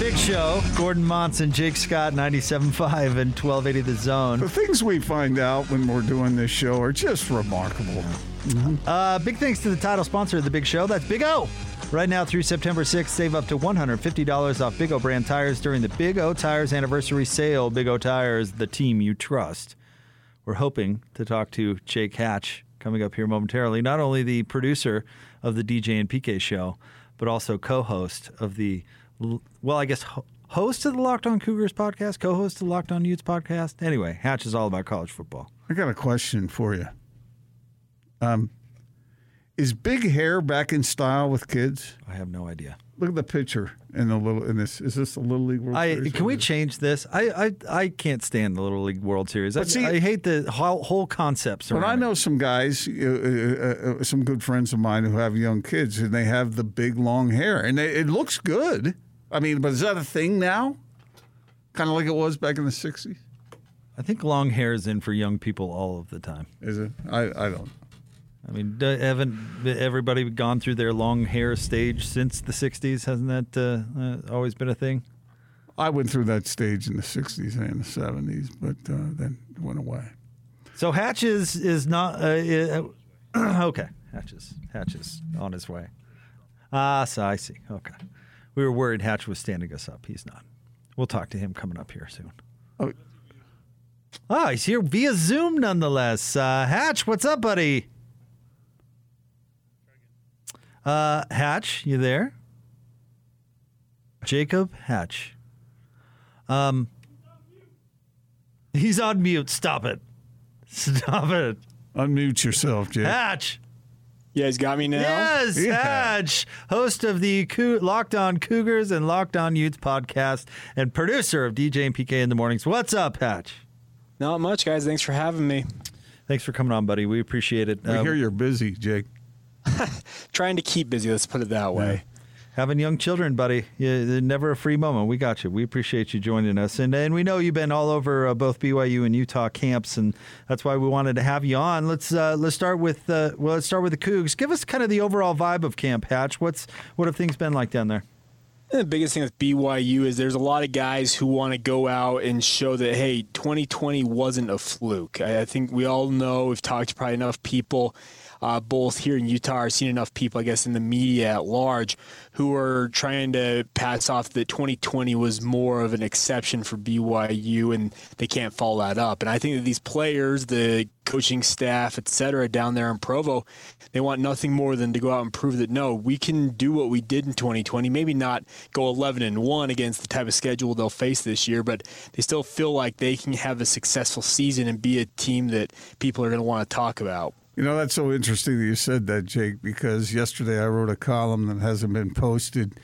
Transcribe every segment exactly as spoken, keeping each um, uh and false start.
Big Show, Gordon Monson, Jake Scott, ninety-seven point five and twelve eighty The Zone. The things we find out when we're doing this show are just remarkable. Mm-hmm. Uh, big thanks to the title sponsor of the Big Show. That's Big O. Right now through September sixth, save up to one hundred fifty dollars off Big O brand tires during the Big O Tires anniversary sale. Big O Tires, the team you trust. We're hoping to talk to Jake Hatch coming up here momentarily. Not only the producer of the D J and P K show, but also co-host of the Well, I guess host of the Locked On Cougars podcast, co-host of the Locked On Utes podcast. Anyway, Hatch is all about college football. I got a question for you. Um, is big hair back in style with kids? I have no idea. Look at the picture in the little in this. Is this the Little League World I, Series? Can we change this? I, I I can't stand the Little League World Series. I, see, I hate the whole, whole concept. But I know it. Some guys, uh, uh, some good friends of mine who have young kids, and they have the big long hair, and they, it looks good. I mean, but is that a thing now? Kind of like it was back in the sixties? I think long hair is in for young people all of the time. Is it? I, I don't know. I mean, haven't everybody gone through their long hair stage since the sixties? Hasn't that uh, uh, always been a thing? I went through that stage in the sixties and the seventies, but uh, then it went away. So Hatch is, is not... Uh, uh, okay, Hatch is, Hatch is on his way. Ah, so I see. Okay. We were worried Hatch was standing us up. He's not. We'll talk to him coming up here soon. Oh, oh he's here via Zoom nonetheless. Uh, Hatch, what's up, buddy? Uh, Hatch, you there? Jacob Hatch. Um, he's on mute. Stop it. Stop it. Unmute yourself, Jake. Hatch. You guys got me now? Yes, yeah. Hatch, host of the Co- Locked On Cougars and Locked On Utes podcast and producer of D J and P K in the mornings. What's up, Hatch? Not much, guys. Thanks for having me. Thanks for coming on, buddy. We appreciate it. I um, hear you're busy, Jake. Trying to keep busy, let's put it that way. Yeah. Having young children, buddy, yeah, never a free moment. We got you. We appreciate you joining us. And and we know you've been all over uh, both B Y U and Utah camps, and that's why we wanted to have you on. Let's uh, let's start with uh, well, let's start with the Cougs. Give us kind of the overall vibe of Camp Hatch. What's what have things been like down there? And the biggest thing with B Y U is there's a lot of guys who want to go out and show that, hey, twenty twenty wasn't a fluke. I, I think we all know, we've talked to probably enough people, Uh, both here in Utah, I've seen enough people, I guess, in the media at large who are trying to pass off that twenty twenty was more of an exception for B Y U, and they can't follow that up. And I think that these players, the coaching staff, et cetera, down there in Provo, they want nothing more than to go out and prove that, no, we can do what we did in twenty twenty, maybe not go eleven and one against the type of schedule they'll face this year, but they still feel like they can have a successful season and be a team that people are going to want to talk about. You know, that's so interesting that you said that, Jake, because yesterday I wrote a column that hasn't been posted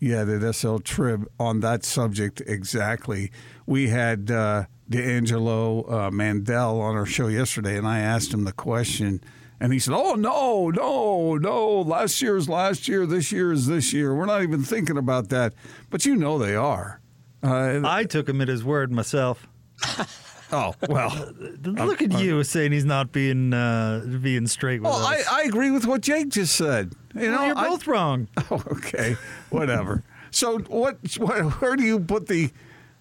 yet at S L Trib on that subject exactly. We had uh, D'Angelo uh, Mandel on our show yesterday, and I asked him the question, and he said, oh, no, no, no, last year's last year, this year is this year. We're not even thinking about that. But you know they are. Uh, I took him at his word myself. Oh, well. Look at you saying he's not being uh, being straight with well, us. I, I agree with what Jake just said. You well, know, you're I, both wrong. Oh, okay. Whatever. So what, what? Where do you put the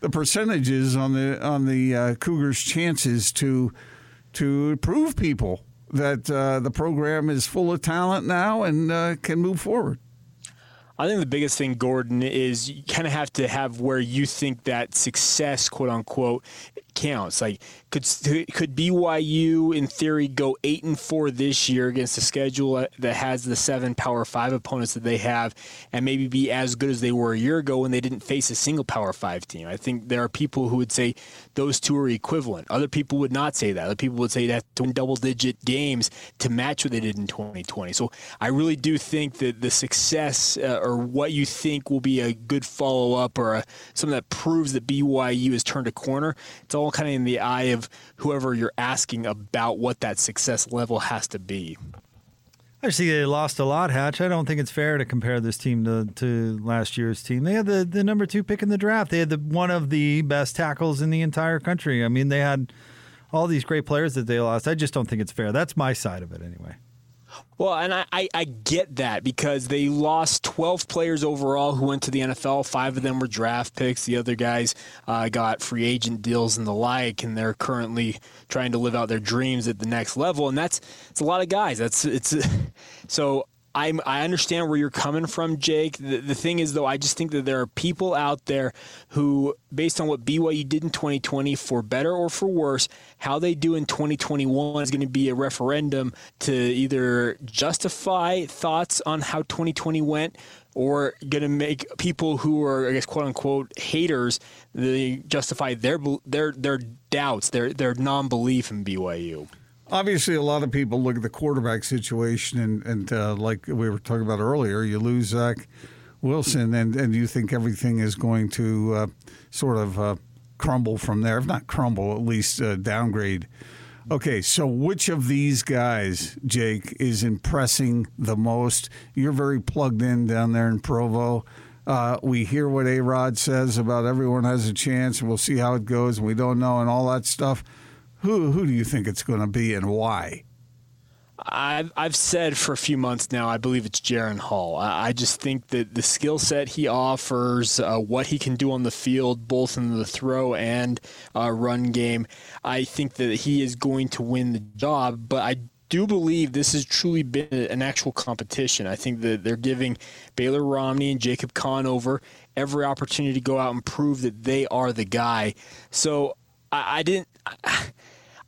the percentages on the on the uh, Cougars' chances to to prove people that uh, the program is full of talent now and uh, can move forward? I think the biggest thing, Gordon, is you kind of have to have where you think that success, quote unquote, counts. Like, could could B Y U in theory go eight and four this year against a schedule that has the seven Power Five opponents that they have, and maybe be as good as they were a year ago when they didn't face a single Power Five team? I think there are people who would say those two are equivalent. Other people would not say that. Other people would say that to win double digit games to match what they did in twenty twenty. So I really do think that the success uh, or what you think will be a good follow up or a, something that proves that B Y U has turned a corner, it's all kind of in the eye of whoever you're asking about what that success level has to be. I see they lost a lot, Hatch. I don't think it's fair to compare this team to, to last year's team. They had the, the number two pick in the draft. They had the, one of the best tackles in the entire country. I mean, they had all these great players that they lost. I just don't think it's fair. That's my side of it anyway. Well, and I, I, I get that because they lost twelve players overall who went to the N F L. Five of them were draft picks. The other guys uh, got free agent deals and the like, and they're currently trying to live out their dreams at the next level. And that's it's a lot of guys. That's it's so I'm I understand where you're coming from, Jake. The, the thing is, though, I just think that there are people out there who, based on what B Y U did in twenty twenty, for better or for worse, how they do in twenty twenty-one is going to be a referendum to either justify thoughts on how twenty twenty went or going to make people who are, I guess, quote-unquote haters, they justify their their their doubts, their their non-belief in B Y U. Obviously, a lot of people look at the quarterback situation, and, and uh, like we were talking about earlier, you lose Zach Wilson, and, and you think everything is going to uh, sort of uh, crumble from there. If not crumble, at least uh, downgrade. Okay, so which of these guys, Jake, is impressing the most? You're very plugged in down there in Provo. Uh, we hear what A-Rod says about everyone has a chance, and we'll see how it goes, and we don't know, and all that stuff. Who who do you think it's going to be and why? I've, I've said for a few months now, I believe it's Jaren Hall. I, I just think that the skill set he offers, uh, what he can do on the field, both in the throw and uh, run game, I think that he is going to win the job. But I do believe this has truly been an actual competition. I think that they're giving Baylor Romney and Jacob Conover every opportunity to go out and prove that they are the guy. So I, I didn't... I,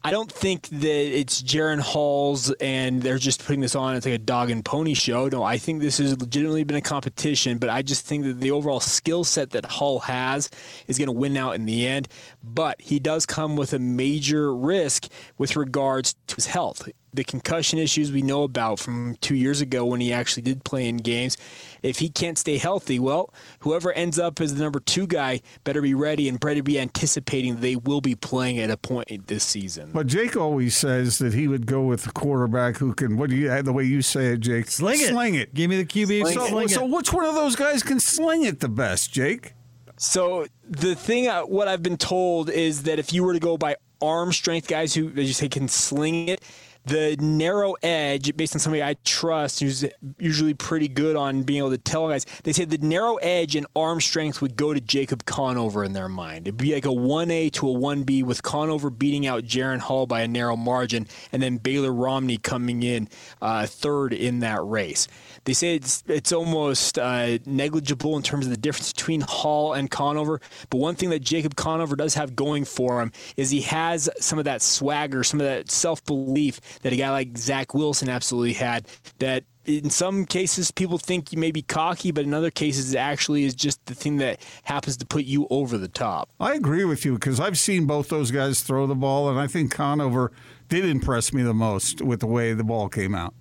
I don't think that it's Jaren Hall's and they're just putting this on. It's like a dog and pony show. No, I think this has legitimately been a competition, but I just think that the overall skill set that Hall has is going to win out in the end. But he does come with a major risk with regards to his health. The concussion issues we know about from two years ago when he actually did play in games. If he can't stay healthy, well, whoever ends up as the number two guy better be ready and better be anticipating they will be playing at a point this season. But Jake always says that he would go with the quarterback who can, what do you, the way you say it, Jake? Sling it. Sling it. Give me the Q B. Sling so, it. Sling so it. Which one of those guys can sling it the best, Jake? So the thing, what I've been told is that if you were to go by arm strength guys who, as you say, can sling it, the narrow edge, based on somebody I trust who's usually pretty good on being able to tell guys, they say the narrow edge and arm strength would go to Jacob Conover in their mind. It'd be like a one A to a one B with Conover beating out Jaren Hall by a narrow margin and then Baylor Romney coming in uh, third in that race. They say it's it's almost uh, negligible in terms of the difference between Hall and Conover, but one thing that Jacob Conover does have going for him is he has some of that swagger, some of that self-belief that a guy like Zach Wilson absolutely had, that in some cases people think you may be cocky, but in other cases it actually is just the thing that happens to put you over the top. I agree with you because I've seen both those guys throw the ball, and I think Conover did impress me the most with the way the ball came out.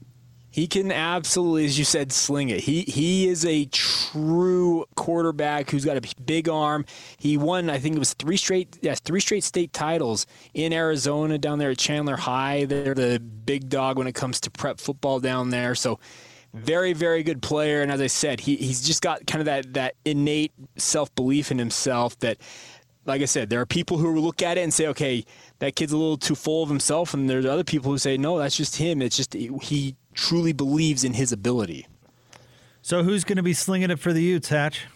He can absolutely, as you said, sling it. He he is a true quarterback who's got a big arm. He won, I think it was three straight, yes, three straight state titles in Arizona down there at Chandler High. They're the big dog when it comes to prep football down there. So very, very good player. And as I said, he he's just got kind of that that innate self-belief in himself that, like I said, there are people who look at it and say, okay, that kid's a little too full of himself. And there's other people who say, no, that's just him. It's just he truly believes in his ability. So who's going to be slinging it for the Utes, Hatch?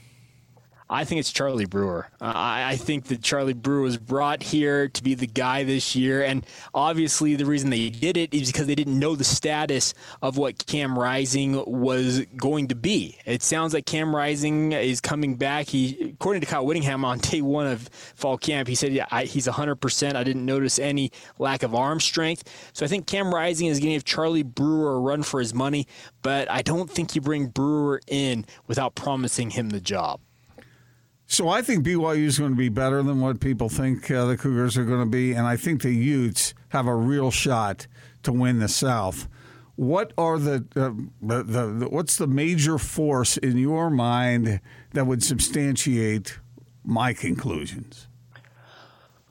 I think it's Charlie Brewer. Uh, I, I think that Charlie Brewer was brought here to be the guy this year, and obviously the reason they did it is because they didn't know the status of what Cam Rising was going to be. It sounds like Cam Rising is coming back. He, according to Kyle Whittingham, on day one of fall camp, he said yeah, I, he's one hundred percent. I didn't notice any lack of arm strength. So I think Cam Rising is going to give Charlie Brewer a run for his money, but I don't think you bring Brewer in without promising him the job. So I think B Y U is going to be better than what people think uh, the Cougars are going to be, and I think the Utes have a real shot to win the South. What are the, uh, the, the what's the major force in your mind that would substantiate my conclusions?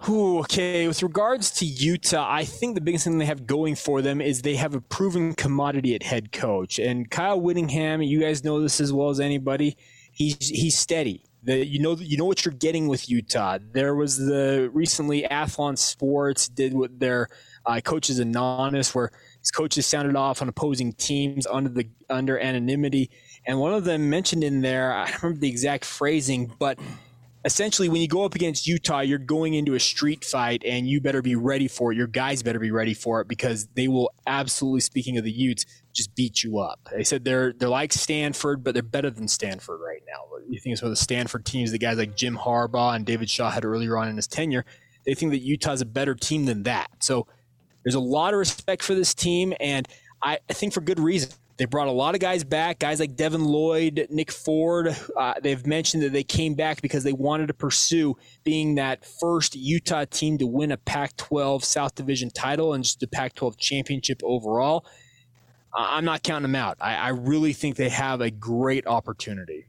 Ooh, okay, with regards to Utah, I think the biggest thing they have going for them is they have a proven commodity at head coach. And Kyle Whittingham, you guys know this as well as anybody, he's he's steady. The, you know you know what you're getting with Utah. There was the recently Athlon Sports did with their uh, Coaches Anonymous, where his coaches sounded off on opposing teams under the under anonymity. And one of them mentioned in there, I don't remember the exact phrasing, but essentially when you go up against Utah, you're going into a street fight and you better be ready for it. Your guys better be ready for it because they will absolutely, speaking of the Utes, just beat you up. They said they're they're like Stanford, but they're better than Stanford right now. You think it's one of the Stanford teams, the guys like Jim Harbaugh and David Shaw had earlier on in his tenure. They think that Utah's a better team than that. So there's a lot of respect for this team, and I, I think for good reason. They brought a lot of guys back, guys like Devin Lloyd, Nick Ford. Uh, they've mentioned that they came back because they wanted to pursue being that first Utah team to win a Pac twelve South Division title and just the Pac twelve championship overall. I'm not counting them out. I, I really think they have a great opportunity.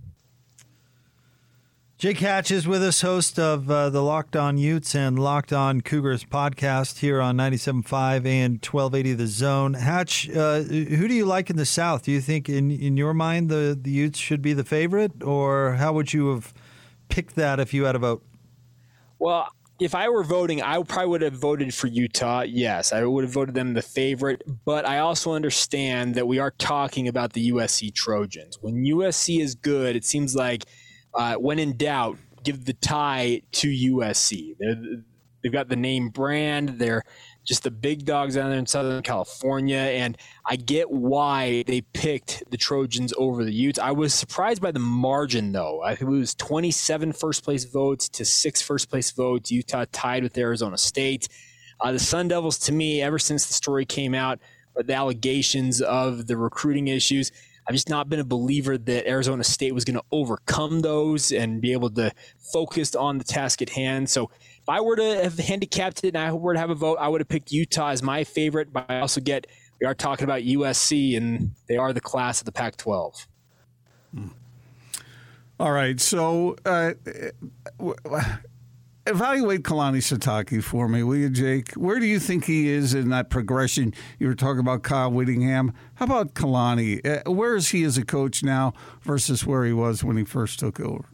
Jake Hatch is with us, host of uh, the Locked On Utes and Locked On Cougars podcast here on ninety-seven point five and twelve eighty The Zone. Hatch, uh, who do you like in the South? Do you think, in, in your mind, the, the Utes should be the favorite? Or how would you have picked that if you had a vote? Well, if I were voting, I probably would have voted for Utah. Yes, I would have voted them the favorite, but I also understand that we are talking about the U S C Trojans. When U S C is good, it seems like uh, when in doubt, give the tie to U S C. They're, they've got the name brand. They're just the big dogs down there in Southern California, and I get why they picked the Trojans over the Utes. I was surprised by the margin, though. I think it was twenty-seven first-place votes to six first-place votes. Utah tied with Arizona State. Uh, the Sun Devils, to me, ever since the story came out, but the allegations of the recruiting issues, I've just not been a believer that Arizona State was going to overcome those and be able to focus on the task at hand. So if I were to have handicapped it and I were to have a vote, I would have picked Utah as my favorite, but I also get we are talking about U S C, and they are the class of the Pac twelve. Hmm. All right, so uh, evaluate Kalani Sitake for me, will you, Jake? Where do you think he is in that progression? You were talking about Kyle Whittingham. How about Kalani? Uh, where is he as a coach now versus where he was when he first took over?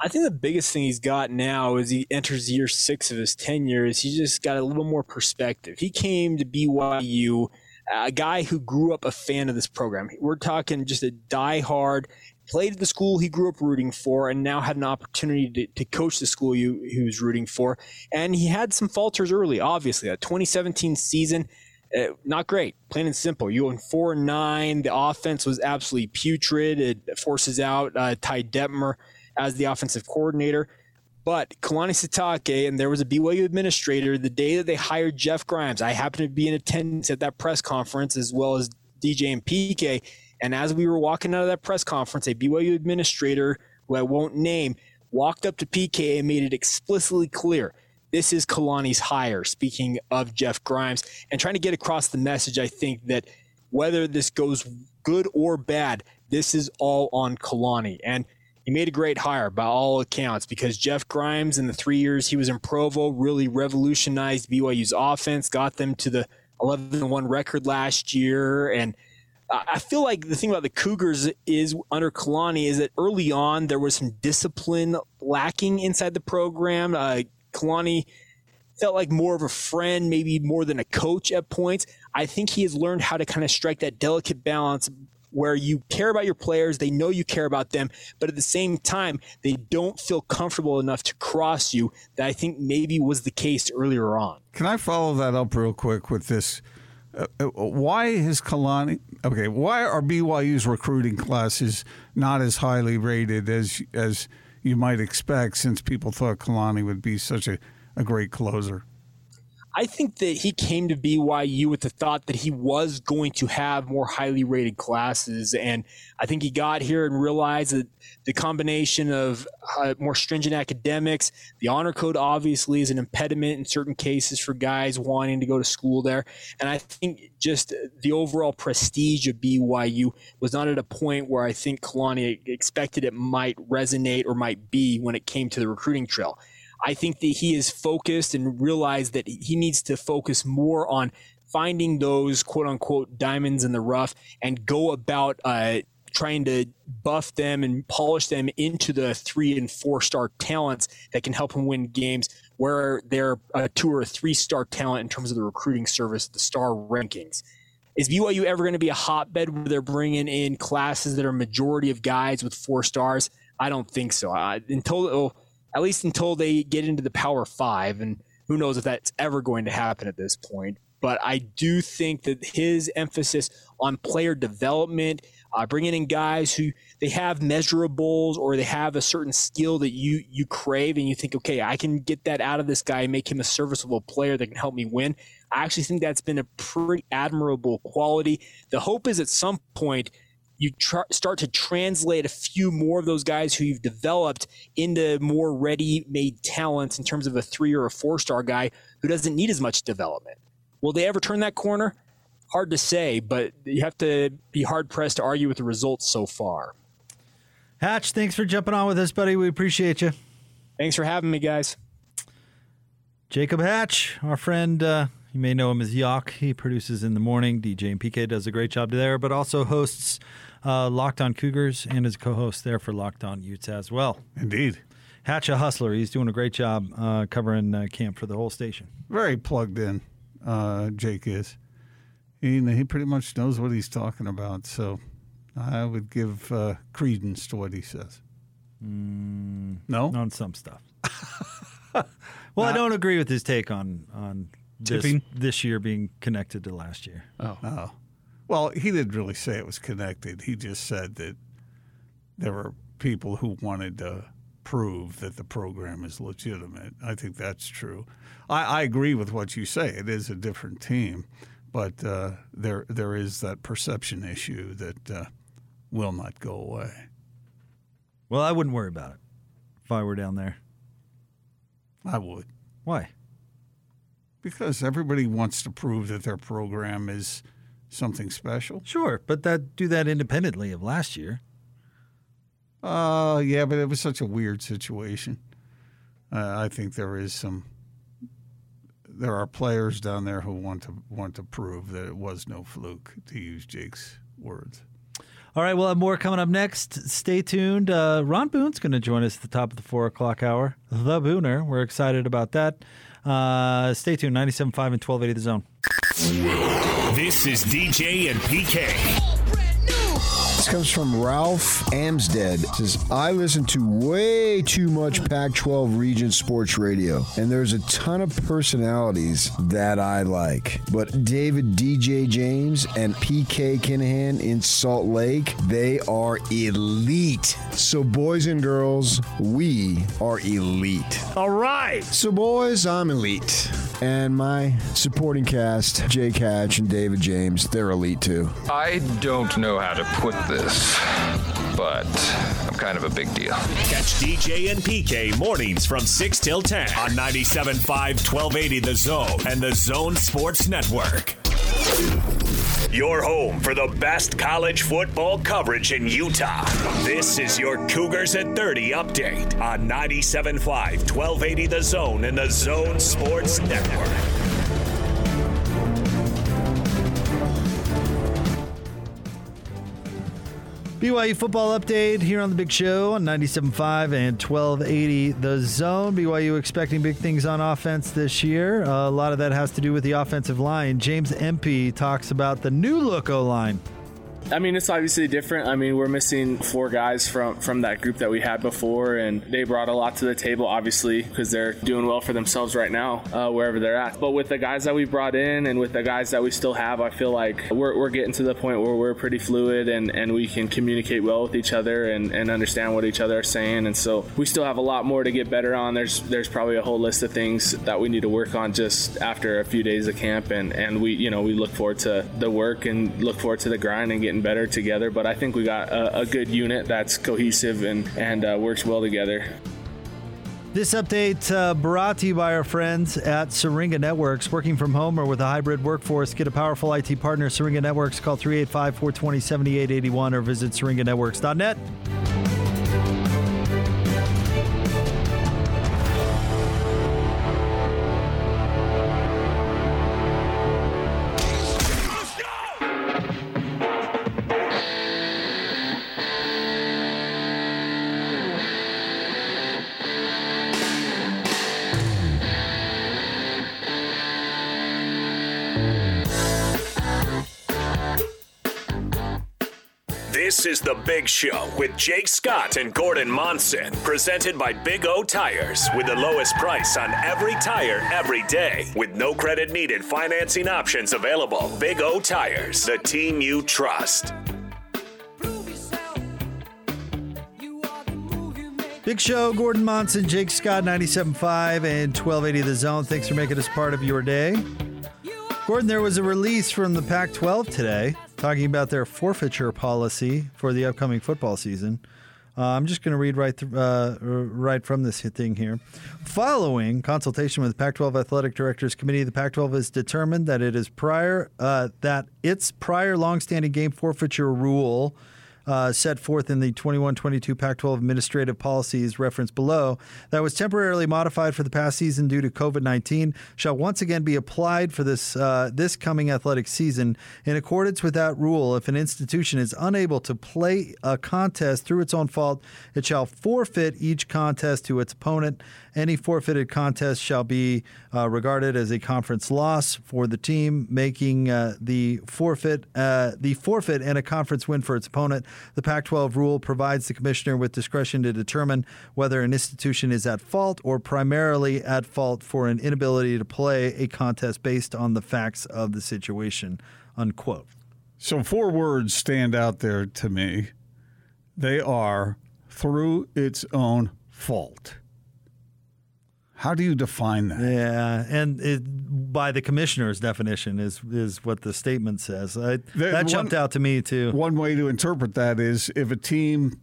I think the biggest thing he's got now as he enters year six of his tenure is he's just got a little more perspective. He came to B Y U, a guy who grew up a fan of this program. We're talking just a diehard, played at the school he grew up rooting for, and now had an opportunity to, to coach the school you, he was rooting for. And he had some falters early, obviously. That twenty seventeen season, uh, not great, plain and simple. You went four and nine. The offense was absolutely putrid. It forces out uh, Ty Detmer as the offensive coordinator. But Kalani Sitake, and there was a B Y U administrator the day that they hired Jeff Grimes. I happened to be in attendance at that press conference as well as D J and P K. And as we were walking out of that press conference, a B Y U administrator, who I won't name, walked up to P K and made it explicitly clear, this is Kalani's hire, speaking of Jeff Grimes, and trying to get across the message, I think, that whether this goes good or bad, this is all on Kalani. And he made a great hire by all accounts because Jeff Grimes, in the three years he was in Provo, really revolutionized B Y U's offense, got them to the eleven and one record last year. And I feel like the thing about the Cougars is under Kalani is that early on there was some discipline lacking inside the program. Uh, Kalani felt like more of a friend, maybe more than a coach at points. I think he has learned how to kind of strike that delicate balance where you care about your players, they know you care about them, but at the same time, they don't feel comfortable enough to cross you that I think maybe was the case earlier on. Can I follow that up real quick with this? Uh, why is Kalani, okay, why are B Y U's recruiting classes not as highly rated as as you might expect, since people thought Kalani would be such a, a great closer? I think that he came to B Y U with the thought that he was going to have more highly rated classes. And I think he got here and realized that the combination of uh, more stringent academics, the honor code obviously is an impediment in certain cases for guys wanting to go to school there. And I think just the overall prestige of B Y U was not at a point where I think Kalani expected it might resonate or might be when it came to the recruiting trail. I think that he is focused and realized that he needs to focus more on finding those quote-unquote diamonds in the rough and go about uh, trying to buff them and polish them into the three- and four-star talents that can help him win games, where they're a two- or three-star talent in terms of the recruiting service, the star rankings. Is B Y U ever going to be a hotbed where they're bringing in classes that are majority of guys with four stars? I don't think so. I, until... Oh, At least until they get into the Power Five, and who knows if that's ever going to happen at this point. But I do think that his emphasis on player development, uh, bringing in guys who they have measurables or they have a certain skill that you you crave and you think, okay, I can get that out of this guy and make him a serviceable player that can help me win. I actually think that's been a pretty admirable quality. The hope is at some point you tr- start to translate a few more of those guys who you've developed into more ready-made talents in terms of a three or a four-star guy who doesn't need as much development. Will they ever turn that corner? Hard to say, but you have to be hard-pressed to argue with the results so far. Hatch, thanks for jumping on with us, buddy. We appreciate you. Thanks for having me, guys. Jacob Hatch, our friend... Uh You may know him as Yawk. He produces in the morning. D J and P K does a great job there, but also hosts uh, Locked On Cougars and is co-host there for Locked On Utes as well. Indeed. Hatch a hustler. He's doing a great job uh, covering uh, camp for the whole station. Very plugged in, uh, Jake is. He, he pretty much knows what he's talking about, so I would give uh, credence to what he says. Mm, no? On some stuff. well, Not- I don't agree with his take on... on This, this year being connected to last year. Oh. oh. Well, he didn't really say it was connected. He just said that there were people who wanted to prove that the program is legitimate. I think that's true. I, I agree with what you say. It is a different team, but uh, there there is that perception issue that uh, will not go away. Well, I wouldn't worry about it if I were down there. I would. Why? Because everybody wants to prove that their program is something special. Sure, but that do that independently of last year. Uh, yeah, but it was such a weird situation. Uh, I think there is some. There are players down there who want to want to prove that it was no fluke, to use Jake's words. All right, we'll have more coming up next. Stay tuned. Uh, Ron Boone's going to join us at the top of the four o'clock hour. The Booner, we're excited about that. Uh, stay tuned, ninety-seven point five and twelve eighty The Zone. This is D J and P K. This comes from Ralph Amsdead. It says, I listen to way too much Pac twelve region sports radio, and there's a ton of personalities that I like. But David D J James and P K Kinahan in Salt Lake, they are elite. So boys and girls, we are elite. All right. So boys, I'm elite. And my supporting cast, Jake Hatch and David James, they're elite too. I don't know how to put this. This, but I'm kind of a big deal. Catch D J and P K mornings from six till ten on ninety-seven point five, twelve eighty The Zone and the Zone Sports Network. Your home for the best college football coverage in Utah. This is your Cougars at thirty update on ninety-seven point five, twelve eighty The Zone and the Zone Sports Network. B Y U football update here on the Big Show on ninety-seven point five and twelve eighty The Zone. B Y U expecting big things on offense this year. Uh, a lot of that has to do with the offensive line. James Empey talks about the new look O-line. I mean, it's obviously different. I mean, we're missing four guys from, from that group that we had before, and they brought a lot to the table, obviously, because they're doing well for themselves right now, uh, wherever they're at. But with the guys that we brought in and with the guys that we still have, I feel like we're we're getting to the point where we're pretty fluid and, and we can communicate well with each other and, and understand what each other are saying. And so we still have a lot more to get better on. There's there's probably a whole list of things that we need to work on just after a few days of camp. And, and we, you know, we look forward to the work and look forward to the grind and getting better together. But I think we got a, a good unit that's cohesive and, and uh, works well together. This update uh, brought to you by our friends at Syringa Networks. Working from home or with a hybrid workforce, get a powerful I T partner, Syringa Networks. Call three eight five, four two zero, seven eight eight one or visit syringa networks dot net. This is The Big Show with Jake Scott and Gordon Monson, presented by Big O Tires, with the lowest price on every tire every day, with no credit needed financing options available. Big O Tires, the team you trust. Big Show, Gordon Monson, Jake Scott, ninety-seven point five and twelve eighty The Zone. Thanks for making us part of your day. Gordon, there was a release from the Pac twelve today, talking about their forfeiture policy for the upcoming football season. Uh, I'm just going to read right th- uh, right from this thing here. Following consultation with the Pac twelve Athletic Directors Committee, the Pac twelve has determined that it is prior uh, that its prior longstanding game forfeiture rule uh, set forth in the twenty-one twenty-two Pac twelve administrative policies referenced below, that was temporarily modified for the past season due to covid nineteen, shall once again be applied for this uh, this coming athletic season. In accordance with that rule, if an institution is unable to play a contest through its own fault, it shall forfeit each contest to its opponent. Any forfeited contest shall be uh, regarded as a conference loss for the team, making uh, the forfeit uh, the forfeit and a conference win for its opponent. The Pac twelve rule provides the commissioner with discretion to determine whether an institution is at fault or primarily at fault for an inability to play a contest based on the facts of the situation, unquote. So four words stand out there to me. They are through its own fault. How do you define that? Yeah, and it, by the commissioner's definition is is what the statement says. I, there, that jumped one, out to me, too. One way to interpret that is if a team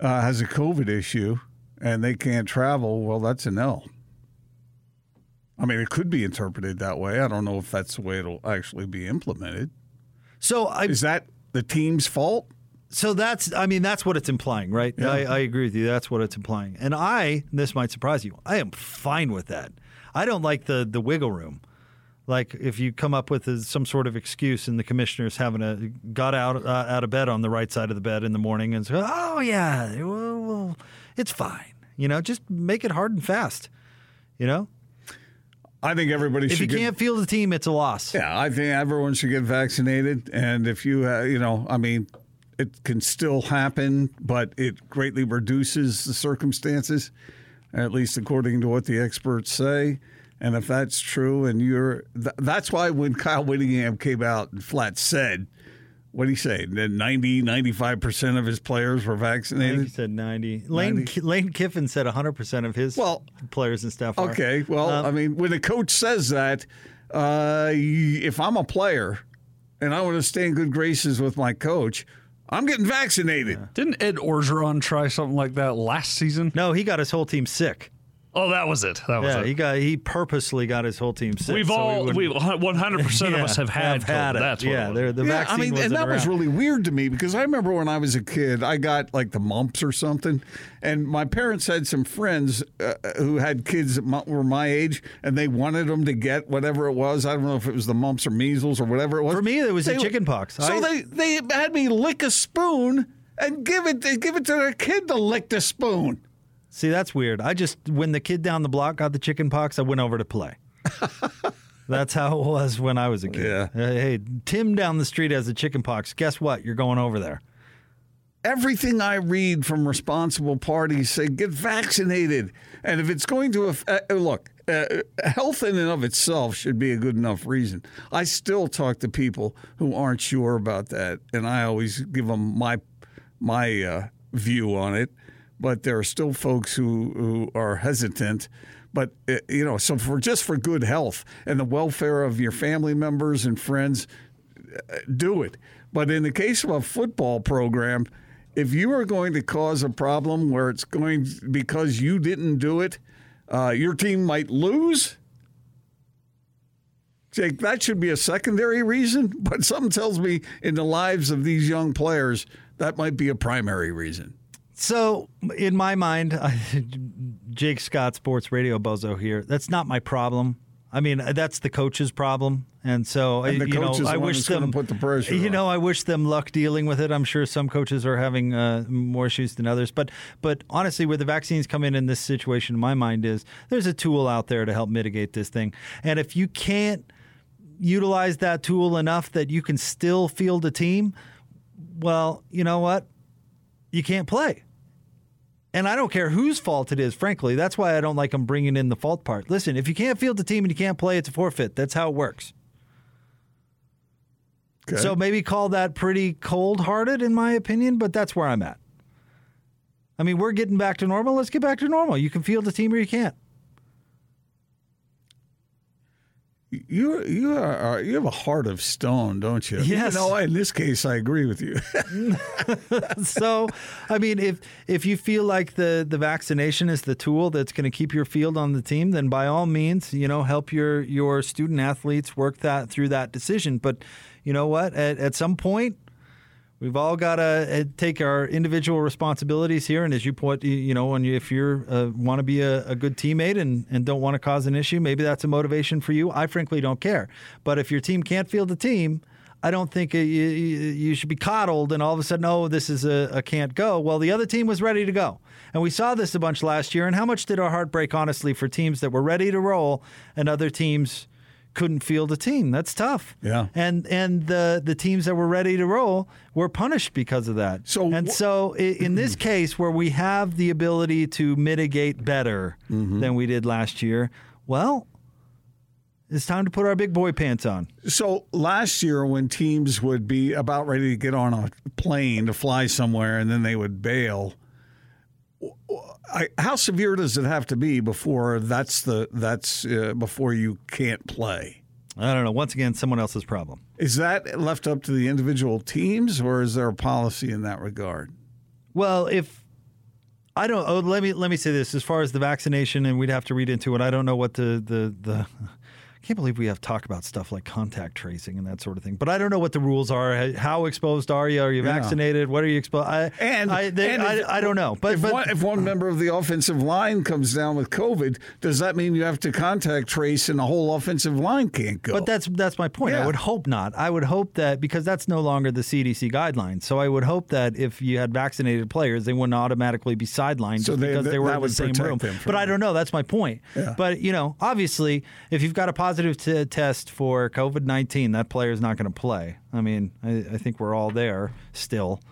uh, has a COVID issue and they can't travel, well, that's an L. I mean, it could be interpreted that way. I don't know if that's the way it'll actually be implemented. So I, Is that the team's fault? So that's, I mean, that's what it's implying, right? Yeah. I, I agree with you. That's what it's implying. And I, and this might surprise you, I am fine with that. I don't like the, the wiggle room. Like if you come up with a, some sort of excuse and the commissioner's having a, got out uh, out of bed on the right side of the bed in the morning and said, oh, yeah, well, well, it's fine. You know, just make it hard and fast, you know? I think everybody if should. If you get, can't feel the team, it's a loss. Yeah, I think everyone should get vaccinated. And if you, uh, you know, I mean, it can still happen, but it greatly reduces the circumstances, at least according to what the experts say. And if that's true, and you're th- that's why when Kyle Whittingham came out and flat said, what did he say? That ninety, ninety-five percent of his players were vaccinated? I think he said ninety. Lane, ninety? Lane Kiffin said one hundred percent of his well, players and staff are. Okay, well, um, I mean, when a coach says that, uh, if I'm a player and I want to stay in good graces with my coach, I'm getting vaccinated. Yeah. Didn't Ed Orgeron try something like that last season? No, he got his whole team sick. Oh, that was it. That was yeah, it. He got he purposely got his whole team sick. We've so all, we one hundred percent yeah, of us have had, had it. That's yeah, what it was. The yeah, vaccine I mean, wasn't and that around. Was really weird to me because I remember when I was a kid, I got like the mumps or something, and my parents had some friends uh, who had kids that m- were my age, and they wanted them to get whatever it was. I don't know if it was the mumps or measles or whatever it was. For me, it was they, the chicken pox. So I, they, they had me lick a spoon and give it give it to their kid to lick the spoon. See, that's weird. I just, when the kid down the block got the chicken pox, I went over to play. That's how it was when I was a kid. Yeah. Hey, Tim down the street has a chicken pox. Guess what? You're going over there. Everything I read from responsible parties say get vaccinated. And if it's going to affect, look, uh, health in and of itself should be a good enough reason. I still talk to people who aren't sure about that, and I always give them my my uh, view on it. But there are still folks who, who are hesitant. But, uh, you know, so for just for good health and the welfare of your family members and friends, uh, do it. But in the case of a football program, if you are going to cause a problem where it's going because you didn't do it, uh, your team might lose. Jake, that should be a secondary reason, but something tells me in the lives of these young players, that might be a primary reason. So in my mind, I, Jake Scott, Sports Radio Bozo here, that's not my problem. I mean, that's the coach's problem, and so and the you know, I wish them put the pressure You on. know, I wish them luck dealing with it. I'm sure some coaches are having uh, more issues than others, but but honestly, where the vaccines come in in this situation, in my mind, is there's a tool out there to help mitigate this thing, and if you can't utilize that tool enough that you can still field a team, well, you know what, you can't play. And I don't care whose fault it is, frankly. That's why I don't like them bringing in the fault part. Listen, if you can't field the team and you can't play, it's a forfeit. That's how it works. Okay. So maybe call that pretty cold-hearted, in my opinion, but that's where I'm at. I mean, we're getting back to normal. Let's get back to normal. You can field the team or you can't. You you are you have a heart of stone, don't you? Yes. You know, in this case, I agree with you. So, I mean, if if you feel like the, the vaccination is the tool that's going to keep your field on the team, then by all means, you know, help your, your student athletes work that through that decision. But you know what? At, at some point, we've all got to take our individual responsibilities here. And as you point, you know, and if you uh, want to be a, a good teammate and, and don't want to cause an issue, maybe that's a motivation for you. I frankly don't care. But if your team can't field the team, I don't think you, you should be coddled and all of a sudden, oh, this is a, a can't go. Well, the other team was ready to go. And we saw this a bunch last year. And how much did our heart break, honestly, for teams that were ready to roll and other teams couldn't field a team? That's tough. Yeah. And and the the teams that were ready to roll were punished because of that. So and wh- so in this case where we have the ability to mitigate better mm-hmm. than we did last year, well, it's time to put our big boy pants on. So last year when teams would be about ready to get on a plane to fly somewhere and then they would bail, I, how severe does it have to be before that's the that's uh, before you can't play? I don't know. Once again, someone else's problem. Is that left up to the individual teams, or is there a policy in that regard? Well, if I don't, oh, let me let me say this as far as the vaccination, and we'd have to read into it. I don't know what the the the. I can't believe we have talk about stuff like contact tracing and that sort of thing. But I don't know what the rules are. How exposed are you? Are you vaccinated? Yeah. What are you exposed? I, and I, they, and I, if, I don't know. But if, but, one, if one member of the offensive line comes down with COVID, does that mean you have to contact trace and the whole offensive line can't go? But that's that's my point. Yeah. I would hope not. I would hope that because that's no longer the C D C guidelines. So I would hope that if you had vaccinated players, they wouldn't automatically be sidelined so just they, because they, they were in the same room. But them. I don't know. That's my point. Yeah. But, you know, obviously, if you've got a positive Positive t- test for COVID nineteen, that player is not going to play. I mean, I, I think we're all there still,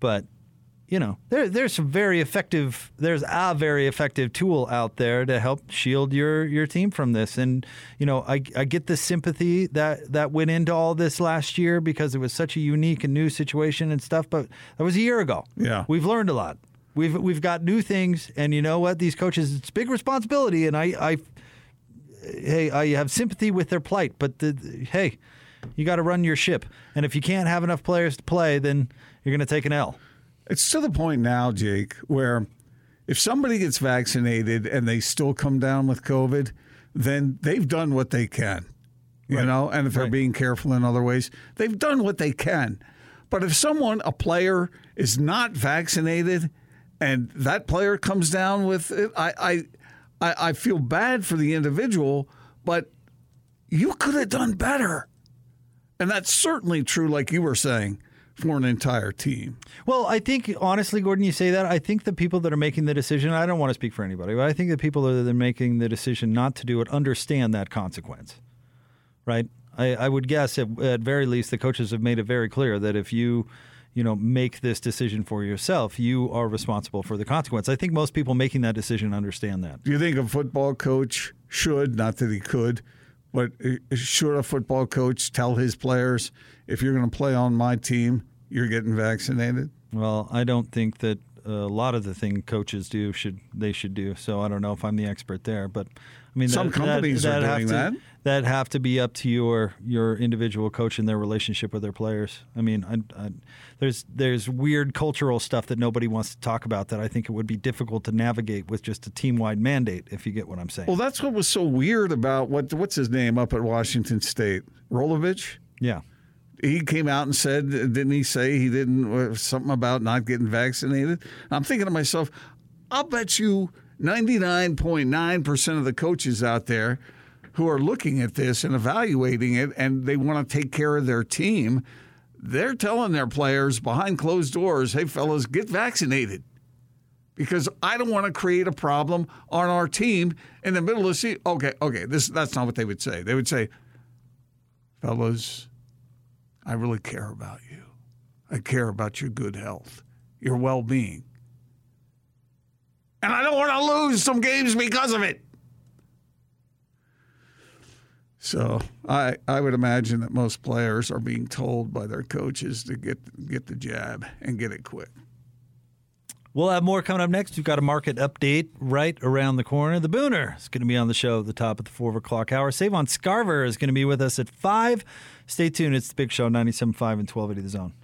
but you know, there, there's some very effective. There's a very effective tool out there to help shield your your team from this. And you know, I, I get the sympathy that that went into all this last year because it was such a unique and new situation and stuff. But that was a year ago. Yeah, we've learned a lot. We've we've got new things, and you know what? These coaches, it's big responsibility, and I. I Hey, I have sympathy with their plight, but the, the, hey, you got to run your ship. And if you can't have enough players to play, then you're going to take an L. It's to the point now, Jake, where if somebody gets vaccinated and they still come down with COVID, then they've done what they can, you right. know, and if they're right. being careful in other ways, they've done what they can. But if someone, a player, is not vaccinated and that player comes down with it, I... I I feel bad for the individual, but you could have done better. And that's certainly true, like you were saying, for an entire team. Well, I think, honestly, Gordon, you say that. I think the people that are making the decision, I don't want to speak for anybody, but I think the people that are making the decision not to do it understand that consequence. right? I, I would guess at, at very least the coaches have made it very clear that if you, you know, make this decision for yourself, you are responsible for the consequence. I think most people making that decision understand that. Do you think a football coach should, not that he could, but should a football coach tell his players, if you're going to play on my team, you're getting vaccinated? Well, I don't think that a lot of the thing coaches do should they should do. So I don't know if I'm the expert there, but I mean, some that, companies that, that are doing to, that. That have to be up to your your individual coach and their relationship with their players. I mean, I, I, there's there's weird cultural stuff that nobody wants to talk about that I think it would be difficult to navigate with just a team-wide mandate, if you get what I'm saying. Well, that's what was so weird about what what's his name up at Washington State, Rolovich. Yeah. He came out and said, didn't he say he didn't, something about not getting vaccinated? I'm thinking to myself, I'll bet you ninety-nine point nine percent of the coaches out there who are looking at this and evaluating it, and they want to take care of their team, they're telling their players behind closed doors, hey, fellas, get vaccinated. Because I don't want to create a problem on our team in the middle of the season. Okay, okay, this that's not what they would say. They would say, fellas, I really care about you. I care about your good health, your well-being. And I don't want to lose some games because of it. So I I would imagine that most players are being told by their coaches to get get the jab and get it quick. We'll have more coming up next. We've got a market update right around the corner. The Booner is going to be on the show at the top of the four o'clock hour. Savon Scarver is going to be with us at five. Stay tuned. It's the Big Show, ninety-seven point five and twelve eighty The Zone.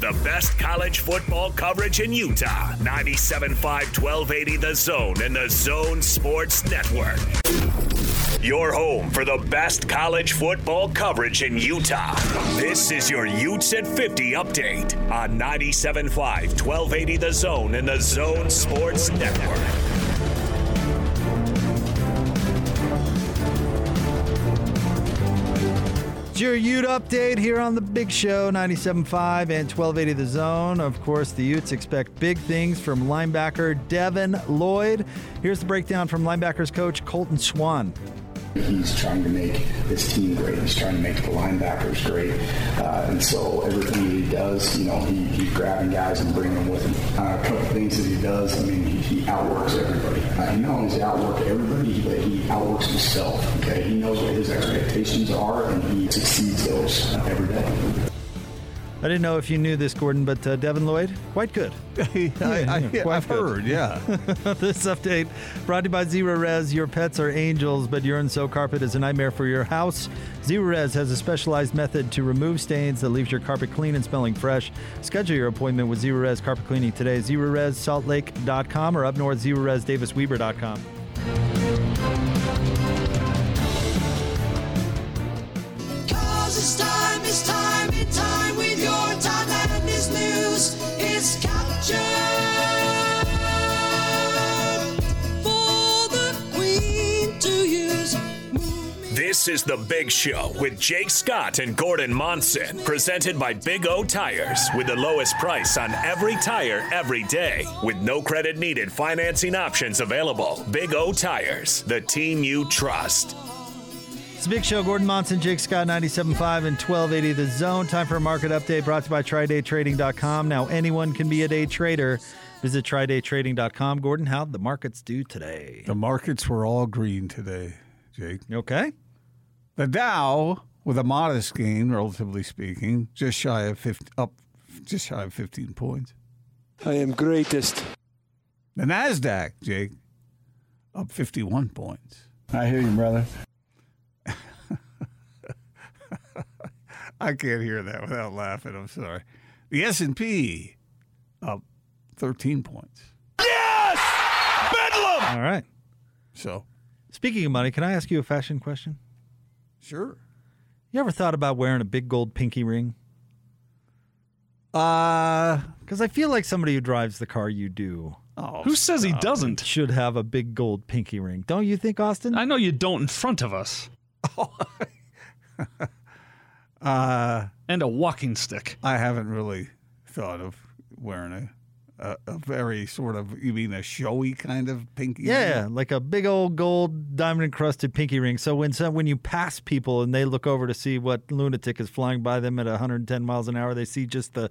the The best college football coverage in Utah. ninety-seven point five, twelve eighty The Zone and the Zone Sports Network. Your home for the best college football coverage in Utah. This is your Utes at fifty update on ninety-seven point five, twelve eighty The Zone and the Zone Sports Network. Your Ute update here on the Big Show, ninety-seven point five and twelve eighty The Zone. Of course, the Utes expect big things from linebacker Devin Lloyd. Here's the breakdown from linebackers coach Colton Swan. He's trying to make this team great. He's trying to make the linebackers great. Uh, and so everything he does, you know, he, he's grabbing guys and bringing them with him. Uh, a couple things that he does, I mean, he, he outworks everybody. Uh, he not only does outwork everybody, but he outworks himself. Okay, he knows what his expectations are, and he succeeds those every day. I didn't know if you knew this, Gordon, but uh, Devin Lloyd, quite good. I, I, I, quite I've good. heard, yeah. This update brought to you by Zero Res. Your pets are angels, but urine soaked carpet is a nightmare for your house. Zero Res has a specialized method to remove stains that leaves your carpet clean and smelling fresh. Schedule your appointment with Zero Res Carpet Cleaning today. Zero Res Salt Lake dot com or up north, Zero Res Davis Weber dot com. Cause it's time, it's time, it's time. It's captured for the Queen to use. This is The Big Show with Jake Scott and Gordon Monson, presented by Big O Tires, with the lowest price on every tire every day. With no credit needed, financing options available. Big O Tires, the team you trust. It's the Big Show, Gordon Monson, Jake Scott, ninety-seven point five and twelve eighty The Zone. Time for a market update brought to you by Triday Trading dot com. Now anyone can be a day trader. Visit Triday Trading dot com. Gordon, how'd the markets do today? The markets were all green today, Jake. Okay. The Dow, with a modest gain, relatively speaking, just shy of fifty, up just shy of fifteen points. I am greatest. The NASDAQ, Jake, up fifty-one points. I hear you, brother. I can't hear that without laughing. I'm sorry. The S and P up thirteen points. Yes! Bedlam! All right. So, speaking of money, can I ask you a fashion question? Sure. You ever thought about wearing a big gold pinky ring? Uh, because I feel like somebody who drives the car you do. Oh, who says he doesn't? Should have a big gold pinky ring. Don't you think, Austin? I know you don't in front of us. Oh. uh, and a walking stick. I haven't really thought of wearing a a, a very sort of, you mean a showy kind of pinky yeah, ring? Yeah, like a big old gold diamond-encrusted pinky ring. So when some, when you pass people and they look over to see what lunatic is flying by them at one hundred ten miles an hour, they see just the...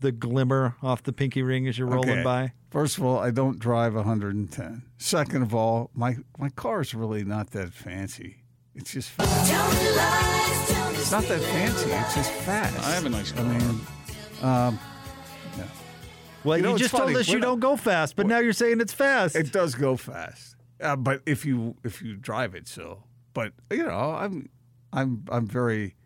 the glimmer off the pinky ring as you're rolling okay. by? First of all, I don't drive one hundred ten. Second of all, my, my car is really not that fancy. It's just fast. Lies, it's not that fancy. Lies. It's just fast. I have a nice car. I mean, um, no. Well, you, know, you just told us you don't go fast, but well, now you're saying it's fast. It does go fast, uh, but if you if you drive it, so. But you know, I'm I'm I'm very.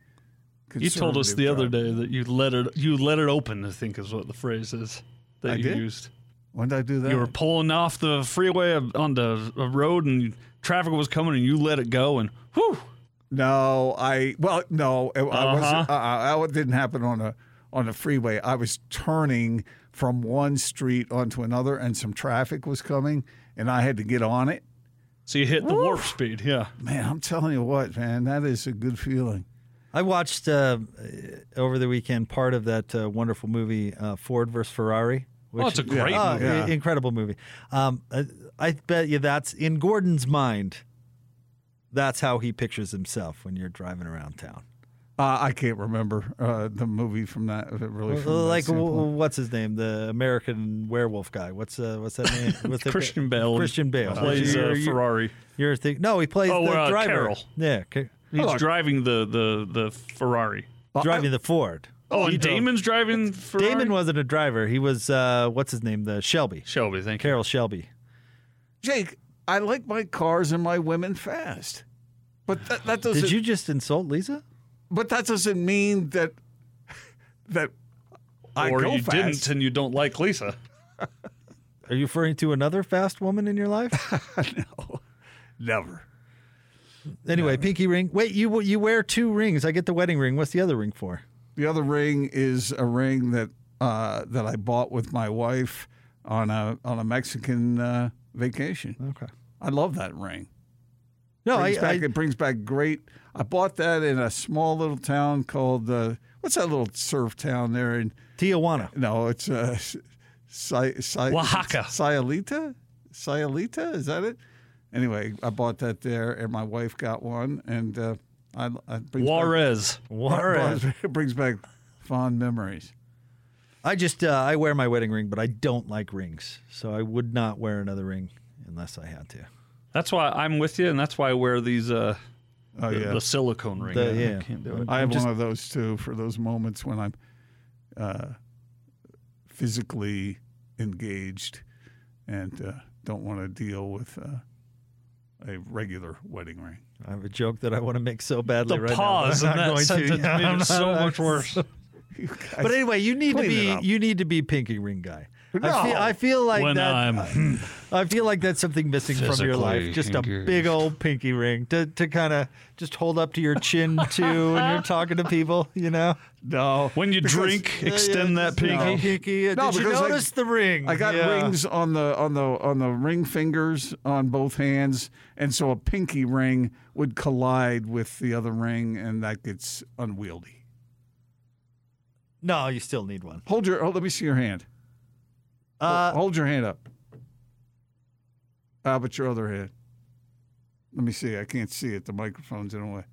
You told us the other day that you let it you let it open, I think is what the phrase is that I you did? used. When did I do that? You were pulling off the freeway on the road and traffic was coming and you let it go and whew. No, I well no, it, uh-huh. I wasn't I, I, it didn't happen on a on the freeway. I was turning from one street onto another and some traffic was coming and I had to get on it. So you hit Woo. the warp speed, yeah. Man, I'm telling you what, man, that is a good feeling. I watched uh, over the weekend part of that uh, wonderful movie, uh, Ford versus Ferrari. Which, oh, it's a great yeah, movie. Uh, yeah. Incredible movie. Um, I, I bet you that's, in Gordon's mind, that's how he pictures himself when you're driving around town. Uh, I can't remember uh, the movie from that. Really, from like that what's his name, the American werewolf guy? What's uh, what's that name? What's Christian that Bale. Christian Bale plays uh, you, Ferrari. You're, you're think, no, he plays oh, the uh, driver. Carroll. Yeah. Okay. He's Hello. driving the, the, the Ferrari. Driving the Ford. Oh, and Damon's driving Ferrari? Damon wasn't a driver. He was, uh, what's his name? The Shelby. Shelby, thank you. Carroll Shelby. Jake, I like my cars and my women fast. But that, that doesn't... Did you just insult Lisa? But that doesn't mean that that I go fast. Or you didn't and you don't like Lisa. Are you referring to another fast woman in your life? No, never. Anyway, yeah. Pinky ring. Wait, you you wear two rings. I get the wedding ring. What's the other ring for? The other ring is a ring that uh, that I bought with my wife on a on a Mexican uh, vacation. Okay, I love that ring. No, brings I, back, I it brings back great. I bought that in a small little town called uh, what's that little surf town there in Tijuana? No, it's uh, Sy- Sy- Oaxaca. Sayulita, Sayulita, is that it? Anyway, I bought that there, and my wife got one, and uh, I, I brings Juarez. Back, Juarez. It brings back fond memories. I just uh, I wear my wedding ring, but I don't like rings, so I would not wear another ring unless I had to. That's why I'm with you, and that's why I wear these uh, oh, the, yeah. the silicone ring. The, yeah. I can't do it. I have just, one of those too for those moments when I'm uh, physically engaged and uh, don't want to deal with. Uh, A regular wedding ring. I have a joke that I want to make so badly the right pause now. The pause in that sentence yeah, made it so much worse. But anyway, you need to be you need to be pinky ring guy. No. I feel, I feel like when that. I'm I feel like that's something missing from your life. Just engaged. A big old pinky ring to to kind of just hold up to your chin too when you're talking to people. You know. No. When you because, drink, uh, extend yeah, that pinky. No. pinky. Uh, no, did you notice I, the ring? I got yeah. rings on the on the on the ring fingers on both hands, and so a pinky ring would collide with the other ring, and that gets unwieldy. No, you still need one. Hold your. Oh, let me see your hand. Uh, hold, hold your hand up. Ah, but your other hand. Let me see. I can't see it. The microphone's in a way.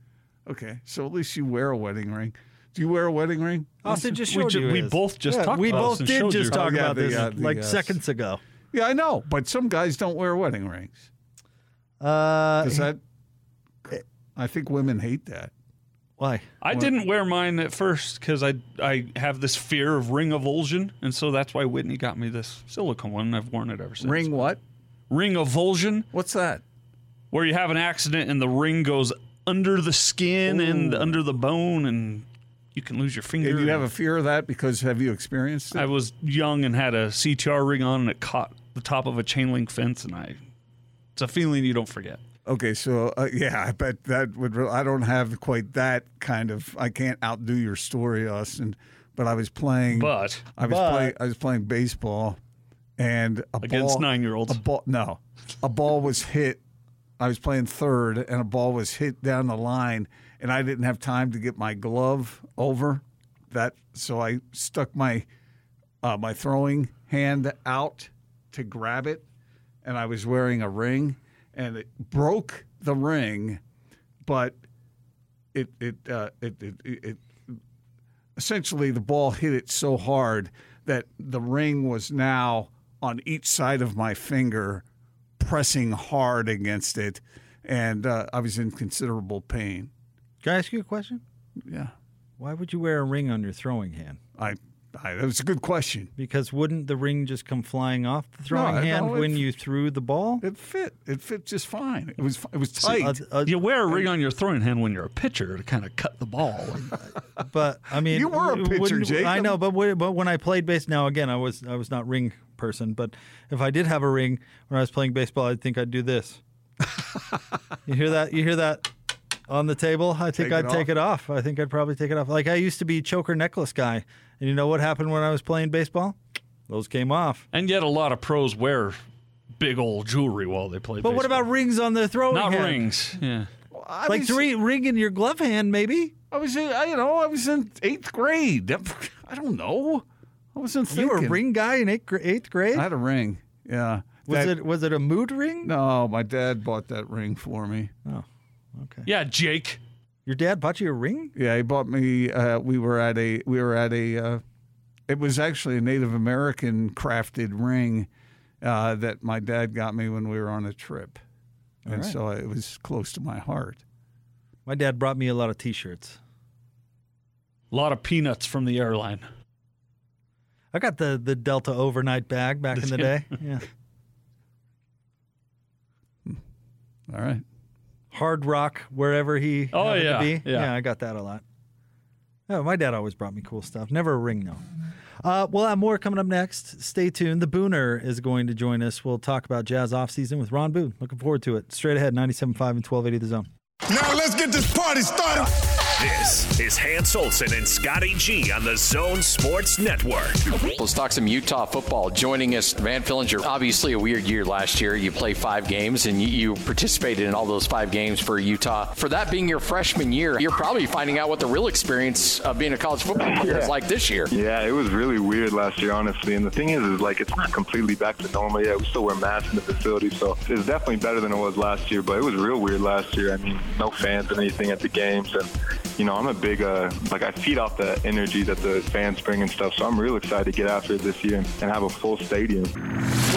Okay, so at least you wear a wedding ring. Do you wear a wedding ring? Austin just showed we, you. We both just yeah, talked we about this. We both did just you. talk oh, yeah, about the, this uh, the, like uh, seconds ago. Yeah, I know, but some guys don't wear wedding rings. Uh, Does that? It, I think women hate that. Why? I what? didn't wear mine at first because I I have this fear of ring avulsion, and so that's why Whitney got me this silicone one, and I've worn it ever since. Ring what? Ring avulsion. What's that? Where you have an accident and the ring goes under the skin Ooh. and under the bone, and you can lose your finger. Did you have a fear of that because have you experienced it? I was young and had a C T R ring on, and it caught the top of a chain link fence, and I. It's a feeling you don't forget. Okay, so uh, yeah, I bet that would. Re- I don't have quite that kind of. I can't outdo your story, Austin. But I was playing. But I was but, playing. I was playing baseball, and a against ball, nine-year-olds. A ball, no, a ball was hit. I was playing third, and a ball was hit down the line, and I didn't have time to get my glove over that, so I stuck my uh, my throwing hand out to grab it, and I was wearing a ring. And it broke the ring, but it it, uh, it it it essentially the ball hit it so hard that the ring was now on each side of my finger, pressing hard against it, and uh, I was in considerable pain. Can I ask you a question? Yeah. Why would you wear a ring on your throwing hand? I. I, that was a good question. Because wouldn't the ring just come flying off the throwing no, hand no, it, when you threw the ball? It fit. It fit just fine. It was it was tight. See, uh, uh, you wear a ring on your throwing hand when you're a pitcher to kind of cut the ball. But I mean, you were a pitcher, Jacob. I know, but but when I played baseball, now again, I was I was not ring person. But if I did have a ring when I was playing baseball, I think I'd do this. You hear that? You hear that? On the table, I think I'd take it off. I think I'd probably take it off. Like I used to be a choker necklace guy, and you know what happened when I was playing baseball? Those came off. And yet, a lot of pros wear big old jewelry while they play. But baseball. What about rings on their throwing hand? Not rings. Yeah, well, I like was, three ring in your glove hand, maybe. I was, in, you know, I was in eighth grade. I don't know. I wasn't thinking. You were a ring guy in eighth eighth grade. I had a ring. Yeah. Was that, it was it a mood ring? No, my dad bought that ring for me. Oh. Okay. Yeah, Jake. Your dad bought you a ring? Yeah, he bought me. Uh, we were at a. We were at a. Uh, it was actually a Native American crafted ring uh, that my dad got me when we were on a trip, All and right. so it was close to my heart. My dad brought me a lot of T-shirts, a lot of peanuts from the airline. I got the the Delta overnight bag back in the day. Yeah. All right. Hard rock, wherever he oh, yeah, to be. Yeah. yeah, I got that a lot. Oh, my dad always brought me cool stuff. Never a ring, though. Uh, we'll have more coming up next. Stay tuned. The Booner is going to join us. We'll talk about Jazz offseason with Ron Boone. Looking forward to it. Straight ahead, ninety-seven point five and twelve eighty The Zone. Now let's get this party started. This is Hans Olsen and Scotty G on the Zone Sports Network. Let's talk some Utah football. Joining us, Van Fillinger, obviously a weird year last year. You played five games, and you, you participated in all those five games for Utah. For that being your freshman year, you're probably finding out what the real experience of being a college football player yeah. is like this year. Yeah, it was really weird last year, honestly. And the thing is, is like it's not completely back to normal yet. We still wear masks in the facility, so it's definitely better than it was last year. But it was real weird last year. I mean, no fans and anything at the games, and you know, I'm a big, uh, like, I feed off the energy that the fans bring and stuff, so I'm real excited to get after it this year and, and have a full stadium.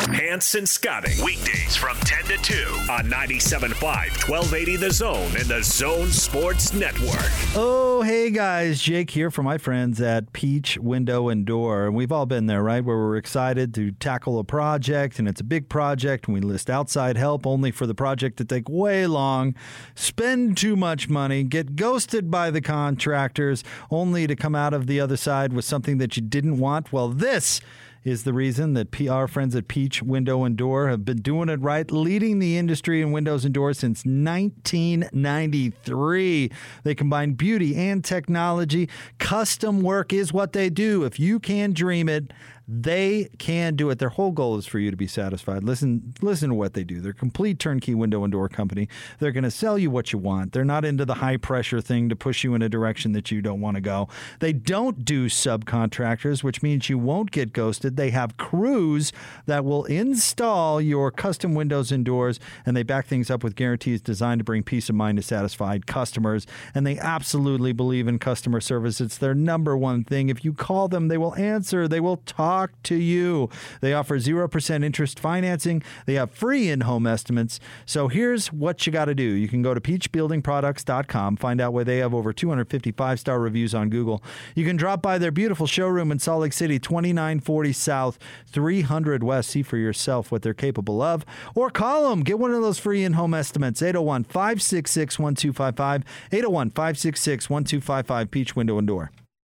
Hanson Scotting, weekdays from ten to two on ninety-seven point five, twelve eighty The Zone and the Zone Sports Network. Oh, hey, guys. Jake here from my friends at Peach Window and Door. And we've all been there, right, where we're excited to tackle a project, and it's a big project, and we list outside help only for the project to take way long, spend too much money, get ghosted by the contractors, only to come out of the other side with something that you didn't want. Well, this is the reason that our friends at Peach Window and Door have been doing it right, leading the industry in windows and doors since nineteen ninety-three. They combine beauty and technology. Custom work is what they do. If you can dream it, they can do it. Their whole goal is for you to be satisfied. Listen, listen to what they do. They're a complete turnkey window and door company. They're going to sell you what you want. They're not into the high-pressure thing to push you in a direction that you don't want to go. They don't do subcontractors, which means you won't get ghosted. They have crews that will install your custom windows and doors, and they back things up with guarantees designed to bring peace of mind to satisfied customers. And they absolutely believe in customer service. It's their number one thing. If you call them, they will answer. They will talk. Talk to you. They offer zero percent interest financing. They have free in-home estimates. So here's what you got to do. You can go to peach building products dot com, find out where they have over two hundred fifty five-star reviews on Google. You can drop by their beautiful showroom in Salt Lake City, twenty-nine forty South, three hundred West. See for yourself what they're capable of. Or call them. Get one of those free in-home estimates. eight oh one, five six six, one two five five. eight oh one, five six six, one two five five. Peach Window and Door.